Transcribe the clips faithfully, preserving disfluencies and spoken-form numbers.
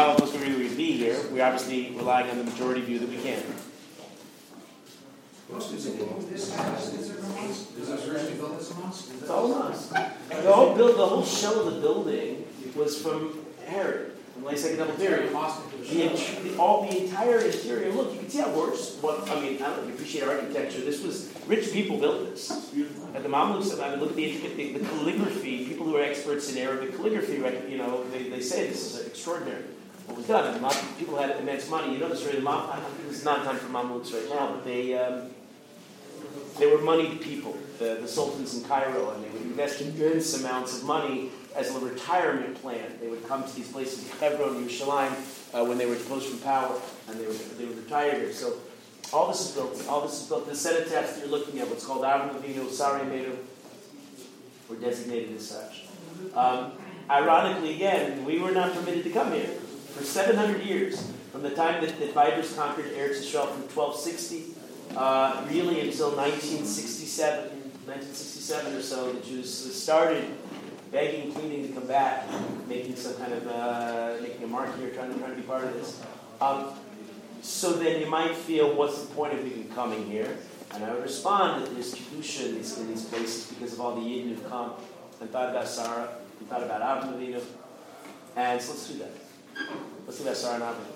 how else would we be here? We're obviously relying on the majority view that we can. Is it this house? Is it mosque? Is it originally built as a mosque? It's all mosque. The whole build, the whole shell of the building was from Herod, from late second double period. The, all the entire interior. Look, you can see how gorgeous. What I mean, I don't appreciate architecture. This was rich people built this. At the Mamluks, I mean, look at the intricate, the, the calligraphy. People who are experts in Arabic calligraphy, right? You know, they, they say this is extraordinary. What was done? And people had immense money. You know the story. The Mam. It's not time for Mamluks right now, but they. Um, They were moneyed people, the, the sultans in Cairo, and they would invest immense amounts of money as a retirement plan. They would come to these places, Hebron, Yishmael, uh, when they were deposed from power, and they would they would retire here. So all this is built. All this is built. The set of taps that you're looking at, what's called Avraham Avinu, Sarah Imeinu, were designated as such. Um, ironically, again, we were not permitted to come here for seven hundred years, from the time that the Vipers conquered Eretz Yisrael from twelve sixty. Uh, really until nineteen sixty-seven or so, the Jews started begging, pleading to come back, making some kind of, uh, making a mark here, trying to, trying to be part of this. Um, so then you might feel, what's the point of even coming here? And I would respond that there's Kedusha in these, in these places because of all the Yidden who've come and thought about Sarah, and thought about Avraham Avinu. And so let's do that. Let's do that Sarah and Avraham.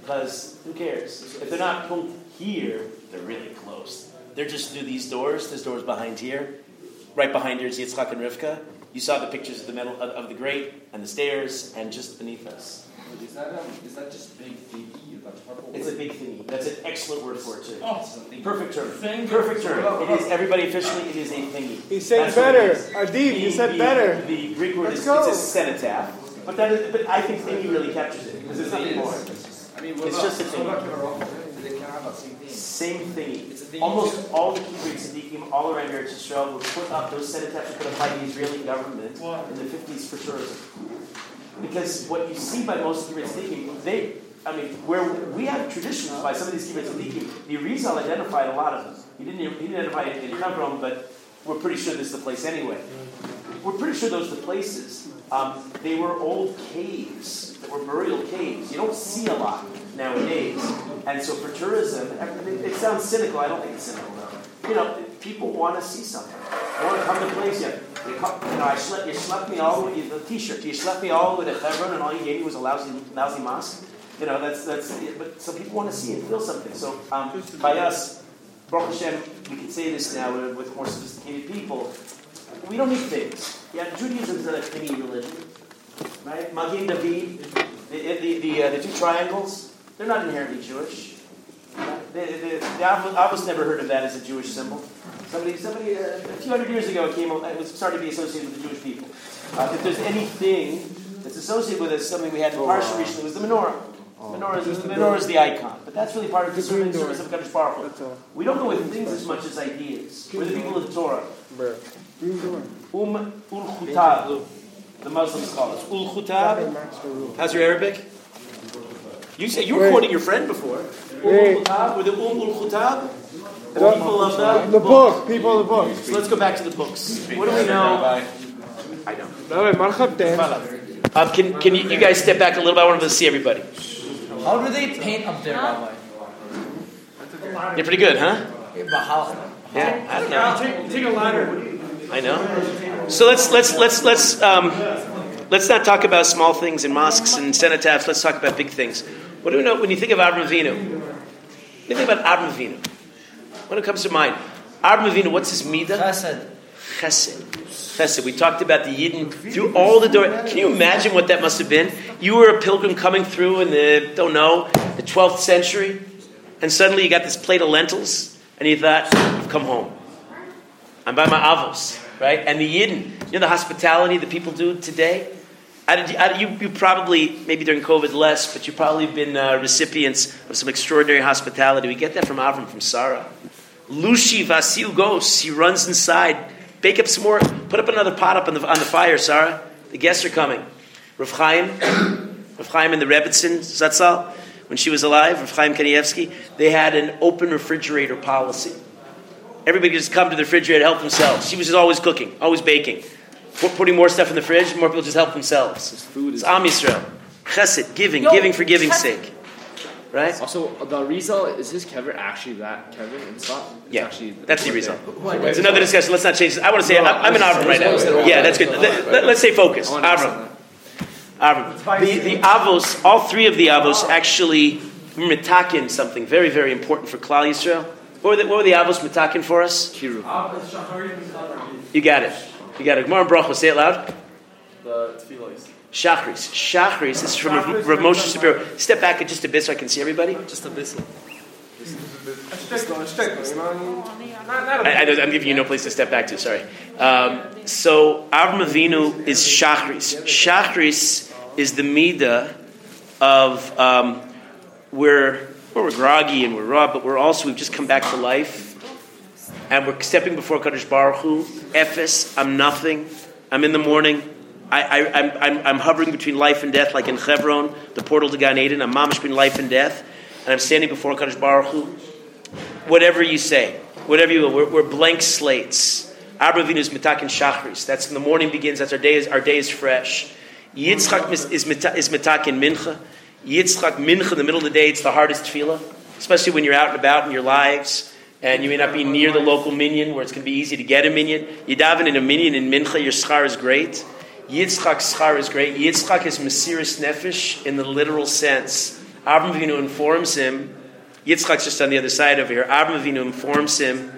Because who cares? If they're not pulled here, they're really close. They're just through these doors. There's doors behind here. Right behind here is Yitzchak and Rivka. You saw the pictures of the metal of, of the grate and the stairs and just beneath us. Is that, um, is that just big thingy? That's purple? It's a big thingy. That's an excellent word for it too. Oh, perfect term. Thing. Perfect term. It is everybody officially. It is a thingy. He said That's better. Adiv, you said the, better. The Greek word Let's is go. It's a cenotaph. But that is. But I think thingy really captures it because it's nothing more. I mean, it's about, just a thingy. They care about same thing. Same thingy. It's a thingy. Almost too. All the Kivrei Tzaddikim all around Eretz Yisrael were put up, those cenotaphs were put up by the Israeli government what? in the fifties for tourism. Because what you see by most Kivrei Tzaddikim, they, I mean, where we have traditions by some of these Kivrei Tzaddikim, the Arizal identified a lot of them. He didn't, he didn't identify it in Hebron, but we're pretty sure this is the place anyway. We're pretty sure those are the places. Um, they were old caves that were burial caves. You don't see a lot nowadays. And so for tourism, it sounds cynical. I don't think it's cynical, though. You know, people want to see something. They want to come to places. You, you know, I schle- you schlepped me all the way the T-shirt. You schlepped me all the way to Hebron, and all you gave me was a lousy, lousy mosque. You know, that's that's. But some people want to see and feel something. So um, by us, Baruch Hashem, we can say this now with more sophisticated people. We don't need things. Yeah, Judaism is not a thingy religion, right? Magin David, the the the, uh, the two triangles, they're not inherently Jewish. Right? The, the, the, I was never heard of that as a Jewish symbol. Somebody, somebody, uh, a few hundred years ago, it came. It was started to be associated with the Jewish people. Uh, if there's anything that's associated with it, something we had in Parsha recently was the menorah. Oh, menorah is the, menorah is the icon, but that's really part of the service of Kadosh Baruch Hu. We don't go with things as much as ideas. We're the people of the Torah. Um, Ul-Khutab, the Muslim scholars. Ul-Khutab. How's your Arabic? You said you were Wait. quoting your friend before. Ul-Khutab, with the Um Ul-Khutab. The what? people of the, the book. People of the book. So let's go back to the books. What do we know? I don't. Um, can can you, you guys step back a little bit? I want to see everybody. How do they paint up there, Rabbi? Huh? They're pretty good, huh? Yeah, I don't know. Take a ladder. I know. So let's let's let's let's um, let's not talk about small things in mosques and cenotaphs. Let's talk about big things. What do we know when you think of Avraham Avinu? When you think about Avraham Avinu, when it comes to mind, Avraham Avinu, what's his midah? Chesed. Chesed. Chesed. We talked about the Yidden through all the doors. Can you imagine what that must have been? You were a pilgrim coming through in the don't know the twelfth century, and suddenly you got this plate of lentils. And he thought, I've come home. I'm by my Avos, right? And the Yidden, you know the hospitality that people do today? I did, I, you, you probably, maybe during COVID less, but you've probably been uh, recipients of some extraordinary hospitality. We get that from Avram, from Sarah. Lushi Vasil goes, he runs inside, bake up some more, put up another pot up on the, on the fire, Sarah. The guests are coming. Rav Chaim, Rav Chaim and the Rebbetzin, Zatzal. When she was alive, Rav Chaim Kanievsky, they had an open refrigerator policy. Everybody could just come to the refrigerator and help themselves. She was just always cooking, always baking. Putting more stuff in the fridge, more people just help themselves. Food is it's Am Yisrael. Chesed, giving, Yo, giving for giving's chesed. sake. Right? Also, the Arizal, is his kever actually that kever in the spot? It's yeah, actually that's the Arizal. It's another discussion. Let's not change this. I want to say, no, I'm, I'm an Avram right now. Yeah, that's good. Let, let's stay focused. Avram. Avram. The, the Avos, all three of the Avos actually mitakin something very, very important for Klal Yisrael. What were the, what were the Avos mitakin for us? Kiru. You got it. You got it. Gemara and Brachos, say it loud. The Tefillos. Shacharis. Shacharis. This is from Rav Moshe Shapiro. Step back just a bit so I can see everybody. Just a bit. I'm giving you no place to step back to, sorry. Um, so, Avraham Avinu is Shacharis. Shacharis is the midah of um, we're, well, we're groggy and we're raw, but we're also, we've just come back to life. And we're stepping before Kadosh Baruch Hu. Ephes, I'm nothing. I'm in the morning. I, I, I'm, I'm, I'm hovering between life and death, like in Hebron, the portal to Gan Eden. I'm mamish between life and death, and I'm standing before Kadosh Baruch Hu. Whatever you say, whatever you will, we're, we're blank slates. Avraham Avinu is mitakin shacharis. That's when the morning begins. That's our day. Is, our day is fresh. Yitzchak is is mitakin mincha. Yitzchak mincha in the middle of the day. It's the hardest tefillah, especially when you're out and about in your lives. And you may not be near the local minyan where it's going to be easy to get a minyan. You daven in a minyan in mincha, your schar is great. Yitzchak's schar is great. Yitzchak is mesiras nefesh in the literal sense. Avraham Avinu informs him, Yitzchak's just on the other side over here, Avraham Avinu informs him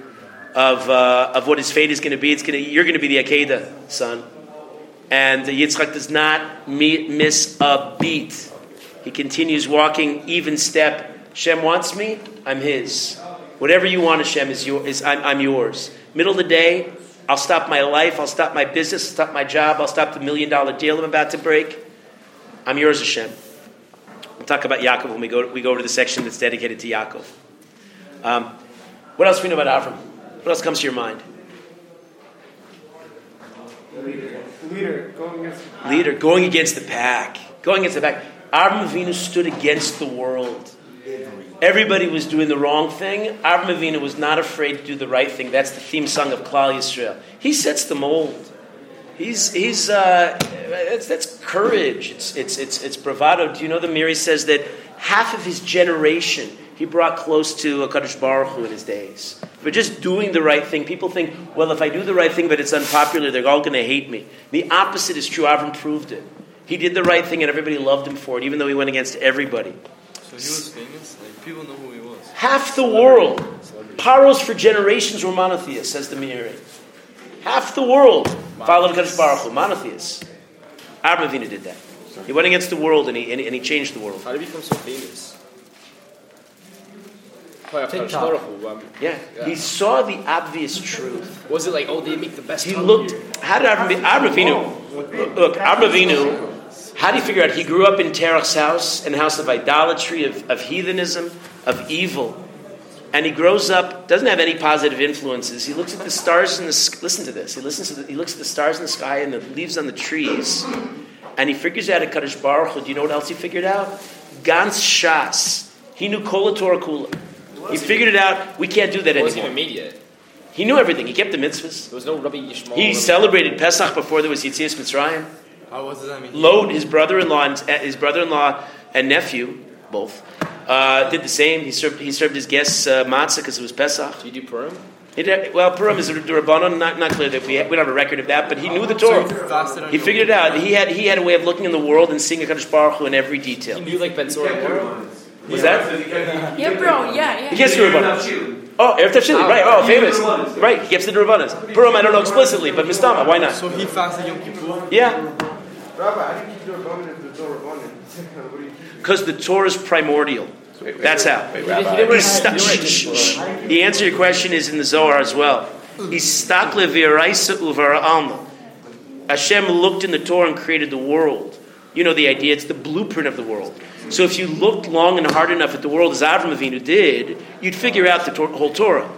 of uh, of what his fate is going to be. It's going to, you're going to be the Akedah, son. And Yitzchak does not meet, miss a beat. He continues walking, even step. Hashem wants me, I'm his. Whatever you want, Hashem, is your, is, I'm, I'm yours. Middle of the day, I'll stop my life, I'll stop my business, I'll stop my job, I'll stop the million dollar deal I'm about to break. I'm yours, Hashem. We'll talk about Yaakov when we go we go over to the section that's dedicated to Yaakov. Um, what else do we know about Avram? What else comes to your mind? Leader. Leader going against the pack. Leader going against the pack. Going against the pack. Avram Avinu stood against the world. Everybody was doing the wrong thing. Avraham Avinu was not afraid to do the right thing. That's the theme song of Klal Yisrael. He sets the mold. He's he's uh, it's, that's courage. It's it's it's it's bravado. Do you know the Miri says that half of his generation he brought close to HaKadosh Baruch Hu in his days for just doing the right thing. People think, well, if I do the right thing, but it's unpopular, they're all going to hate me. The opposite is true. Avram proved it. He did the right thing, and everybody loved him for it, even though he went against everybody. So he was famous? Like, people know who he was. Half the world. Paros for generations were monotheists, says the Menorah. Half the world followed Kadosh Baruch Hu, monotheists. Avraham Avinu did that. He went against the world and he and, and he changed the world. How did he become so famous? Yeah. yeah, he saw the obvious truth. Was it like, oh, they make the best? He looked. Here. How did Avraham Avinu? Look, Avraham Avinu. How do you figure out? He grew up in Terach's house, in a house of idolatry, of, of heathenism, of evil. And he grows up, doesn't have any positive influences. He looks at the stars in the listen to this. He listens to the, he looks at the stars in the sky and the leaves on the trees, and he figures out a Kadosh Baruch Hu. Do you know what else he figured out? Gans Shas. He knew Kol HaTorah Kula. He figured it out. We can't do that anymore. He wasn't even made yet. He knew everything. He kept the mitzvahs. There was no Rabbi Yishmael. He celebrated Pesach before there was Yitzias Mitzrayim. Oh, what does that mean? Lot, his brother-in-law, and his brother-in-law and nephew, both, uh, did the same. He served. He served his guests uh, matzah because it was Pesach. Did you do Purim? He did, well, Purim is a Rabbanon. Not not clear that we ha- we don't have a record of that, but he knew the Torah. So he figured it out. He had he had a way of looking in the world and seeing HaKadosh Baruch Hu in every detail. He knew like Ben Sora. Was that? Yeah, bro. Yeah, yeah. He gets the Rabbanon. Oh, Eretz Yisrael, right? Oh, famous, right? He gets the Rabbanon. Purim, I don't know explicitly, but Mistama, why not? So he fasted Yom Kippur. Yeah. Because the Torah is primordial. Wait, wait, That's how. Wait, wait, he, he st- st- the answer to your question is in the Zohar as well. Hashem looked in the Torah and created the world. You know the idea, it's the blueprint of the world. So if you looked long and hard enough at the world as Avraham Avinu did, you'd figure out the to- whole Torah.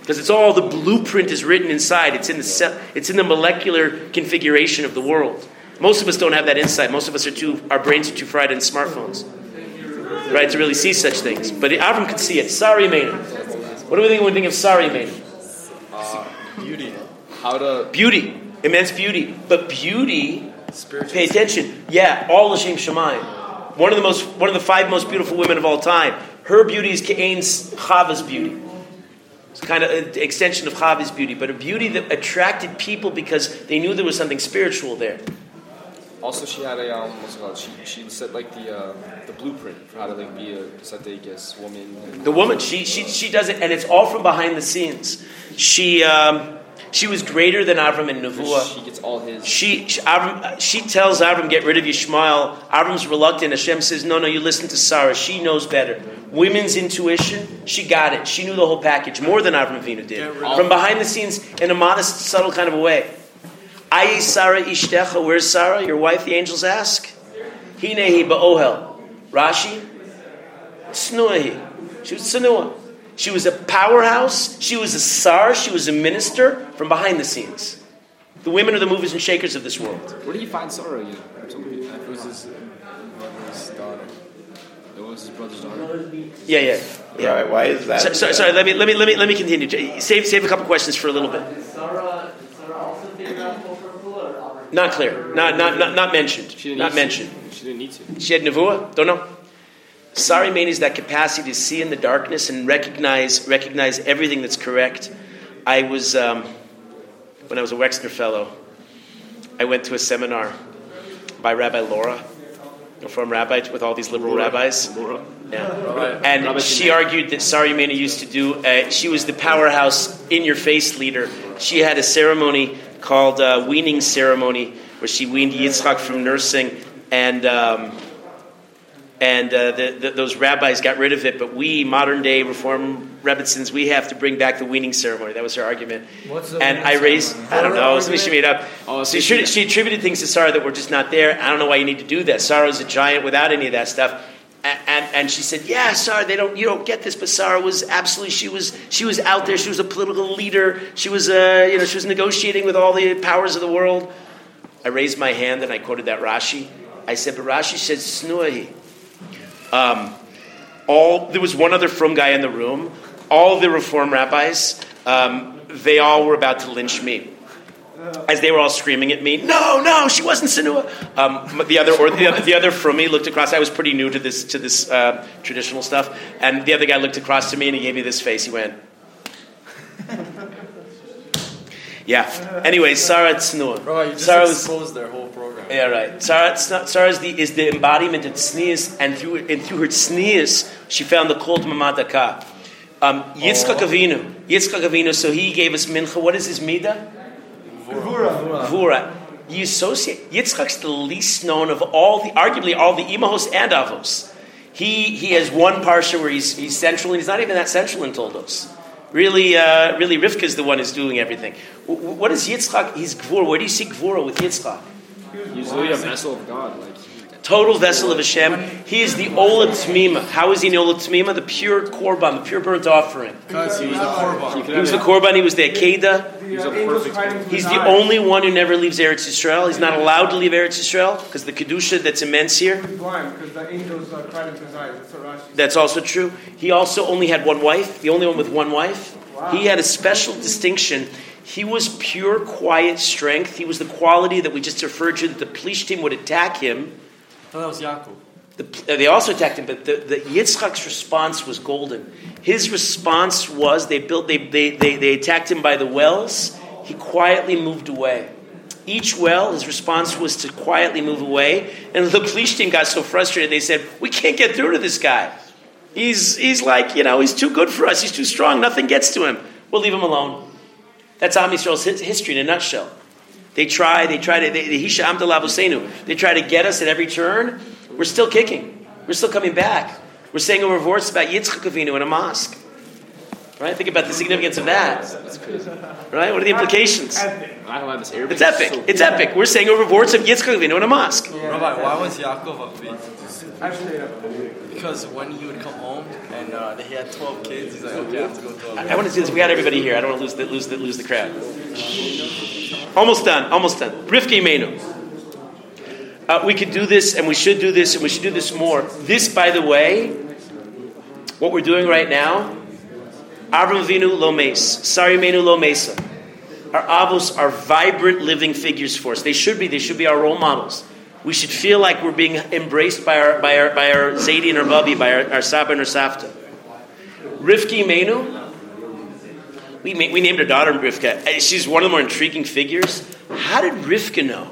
Because it's all, the blueprint is written inside. It's in the se- It's in the molecular configuration of the world. Most of us don't have that insight. Most of us are too, our brains are too fried in smartphones, right, to really see such things. But Avram could see it. Sarah Imeinu. What do we think when we think of Sarah Imeinu? Uh, beauty. How to... Beauty. Immense beauty. But beauty, spiritual. Pay attention. Yeah, all L'shem Shemayim. one of the most, one of the five most beautiful women of all time. Her beauty is Cain's, Chava's beauty. It's kind of an extension of Chava's beauty, but a beauty that attracted people because they knew there was something spiritual there. Also, she had a um, what's it called? She she set like the uh, the blueprint for how to like be a tzaddikus woman. And the woman, she she she does it, and it's all from behind the scenes. She um, she was greater than Avram in Nevuah. She gets all his. She she, Avram, she tells Avram, get rid of Yishmael. Avram's reluctant. Hashem says, no, no, you listen to Sarah. She knows better. Women's intuition, she got it. She knew the whole package more than Avram Avinu did, from behind the scenes in a modest, subtle kind of a way. Ayi Sarah Ishtecha, where's Sarah, your wife, the angels ask? Hinehi ba'ohel. Rashi? Tznuah. She was Tznuah. She was a powerhouse. She was a sar. She was a minister from behind the scenes. The women are the movers and shakers of this world. Where do you find Sarah? You know, it was his brother's daughter. It was his brother's daughter. Yeah, yeah. yeah. Right, why is that? So, sorry, sorry, let me let me let me let me continue. Save save a couple questions for a little bit. Not clear. Not not not, not mentioned. Not mentioned. To. She didn't need to. She had nevuah? Don't know. Sarah Imeinu is that capacity to see in the darkness and recognize recognize everything that's correct. I was um, when I was a Wexner fellow, I went to a seminar by Rabbi Laura, a former rabbi with all these liberal Laura. rabbis. Laura. Yeah. Right. And Rabbi she Kine. argued that Sarah Imeinu used to do. Uh, she was the powerhouse, in-your-face leader. She had a ceremony called uh, weaning ceremony, where she weaned Yitzchak from nursing, and um, and uh, the, the, those rabbis got rid of it. But we, modern day Reform Rebbitzins, we have to bring back the weaning ceremony. That was her argument. What's the and I raised, ceremony? I don't know, something she made up. Oh, so she, she attributed things to Sarah that were just not there. I don't know why you need to do that. Sarah's a giant without any of that stuff. And, and, and she said, "Yeah, Sarah, they don't. You don't get this, but Sarah was absolutely. She was. She was out there. She was a political leader. She was. Uh, you know, she was negotiating with all the powers of the world." I raised my hand and I quoted that Rashi. I said, "But Rashi said Snuahi." Um, all there was one other frum guy in the room. All the Reform rabbis, um, they all were about to lynch me, as they were all screaming at me, no, no, she wasn't Sinua. Um, the other, or the, the other from me looked across. I was pretty new to this to this uh, traditional stuff, and the other guy looked across to me and he gave me this face. He went, yeah. Anyway, Sarah Tznuah. Bro, you just Sarah exposed was, their whole program. Yeah, right. Sarah Sarah is the is the embodiment of Tznius, and through and through her Tznius, she found the Kol Mamadaka. Um Yitzchak Avinu, Yitzchak Avinu. So he gave us Mincha. What is his midah? Gvura. Gvura. You associate. Yitzchak's the least known of all the, arguably all the Imahos and Avos. He he has one parsha where he's he's central, and he's not even that central in Toldos. Really, uh, really, Rivka's the one who's doing everything. W- what is Yitzchak? He's Gvura. Where do you see Gvura with Yitzchak? He's really a vessel of God. Like total vessel of Hashem. He is the Olatmima. How is he the Olatmima? The pure Korban, the pure burnt offering. Because he was the Korban. He was the Korban, he was the Akedah. He's, a he's the only one who never leaves Eretz Yisrael. He's not allowed to leave Eretz Yisrael because the Kedusha that's immense here. He was blind because the angels are crying into his eyes. That's what Rashi said. That's also true. He also only had one wife, the only one with one wife. Wow. He had a special distinction. He was pure, quiet strength. He was the quality that we just referred to, that the Plishtim would attack him. Oh, that was Yaakov. The, uh, they also attacked him, but the, the Yitzchak's response was golden. His response was they built, they, they they they attacked him by the wells. He quietly moved away. Each well, his response was to quietly move away. And the Plishtim got so frustrated, they said, "We can't get through to this guy. He's he's like you know he's too good for us. He's too strong. Nothing gets to him. We'll leave him alone." That's Am Yisrael's history in a nutshell. They try, they try to, they, they try to get us at every turn. We're still kicking. We're still coming back. We're saying over words about Yitzchak Avinu in a mosque. Right? Think about the significance of that. That's crazy. Right? What are the implications? I don't have this Arabic. It's epic. So it's epic. We're saying over words of Yitzchak Avinu in a mosque. Yeah. Rabbi, why was Yaakov Avinu? Because when he would come home and uh, he had twelve kids, he's like, okay, I have to go twelve. I, I want to do this. We got everybody here. I don't want to lose the, lose the, lose the crowd. Almost done, almost done. Rivka Imeinu. Uh, we could do this, and we should do this, and we should do this more. This, by the way, what we're doing right now, Avraham Avinu lo mes, Sarah Imeinu lo mesa. Our avos are vibrant living figures for us. They should be. They should be our role models. we should feel like we're being embraced by our by our by our Zaidi and our Babi, by our, our Saba and our Safta. Rivka Imeinu, we we named our daughter Rivka. She's one of the more intriguing figures. How did Rivka know?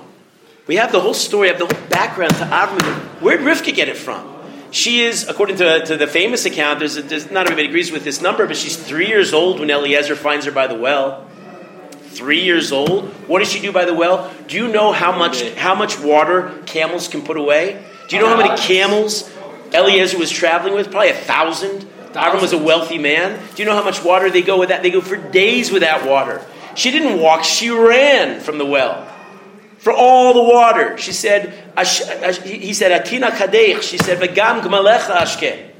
We have the whole story, have the whole background to Avraham. Where did Rivka get it from? She is, according to, to the famous account, there's, a, there's not everybody agrees with this number, but she's three years old when Eliezer finds her by the well. Three years old. What does she do by the well? Do you know how much how much water camels can put away? Do you know how many camels Eliezer was traveling with? Probably a thousand. Avraham was a wealthy man. Do you know how much water they go with that? They go for days without water. She didn't walk. She ran from the well. For all the water, she said. He said, "Atina kadeich." She said, "Vegam gmalecha ashke."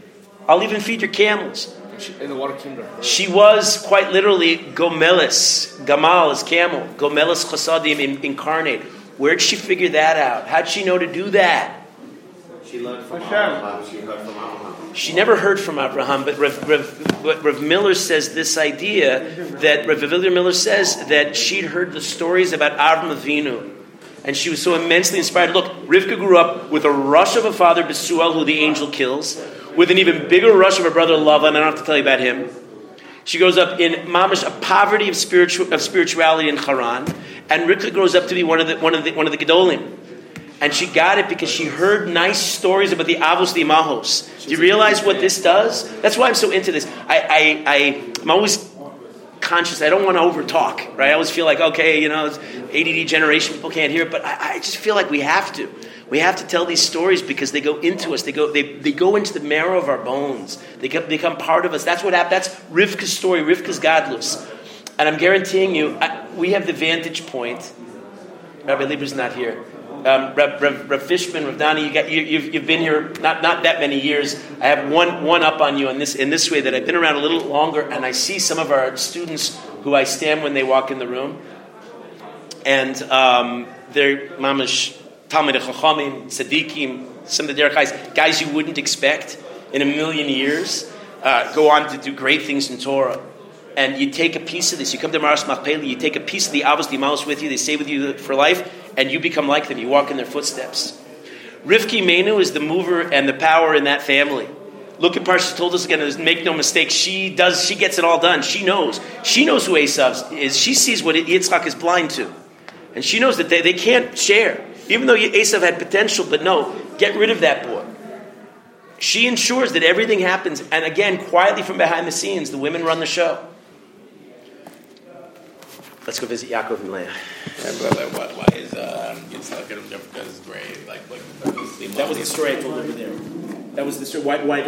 I'll even feed your camels. And the water came to her. She was quite literally gomelis. Gamal is camel. Gomelis chasadim incarnate. Where did she figure that out? How did she know to do that? She learned from Avraham. She heard from Avraham. She never heard from Avraham, but Rev, Rev, Rev, Rev Miller says this idea that Rev Miller says that she'd heard the stories about Avraham Avinu. And she was so immensely inspired. Look, Rivka grew up with a rush of a father, Besuel, who the angel kills, with an even bigger rush of her brother, Lavan, and I don't have to tell you about him. She grows up in mamish, a poverty of spiritual of spirituality in Haran, and Rivka grows up to be one of the one of the one of the Gedolim. And she got it because she heard nice stories about the Avos, the Imahos. Do you realize what this does? That's why I'm so into this. I, I, I I'm always conscious. I don't want to over talk, right? I always feel like, okay, you know, it's A D D generation, people can't hear it, but I, I just feel like we have to. We have to tell these stories because they go into us. They go they, they go into the marrow of our bones. They become, become part of us. That's what happened. That's Rivka's story, Rivka's godless. And I'm guaranteeing you, I, we have the vantage point. Rabbi Lieber's not here. Um, Rav, Rav, Rav Fishman, Rav Dani, you got, you, you've, you've been here not, not that many years. I have one one up on you in this in this way that I've been around a little longer, and I see some of our students who I stand when they walk in the room, and um, they're mamash Talmidei Chachamim, Tzaddikim, some of the Derech guys, guys you wouldn't expect in a million years, uh, go on to do great things in Torah. And you take a piece of this. You come to Maras Machpelah, you take a piece of the Avos, the Imahos with you, they stay with you for life, and you become like them. You walk in their footsteps. Rivka Imeinu is the mover and the power in that family. Look at Parsha told us again, make no mistake, she does. She gets it all done. She knows. She knows who Esau is. She sees what Yitzchak is blind to. And she knows that they, they can't share. Even though Esau had potential, but no, get rid of that boy. She ensures that everything happens. And again, quietly from behind the scenes, the women run the show. Let's go visit Yaakov and Leah. Yeah, brother, why, why is uh, Yitzchak and Rivka's grave? Like, like, that was the story I told over there. That was the story. Why? why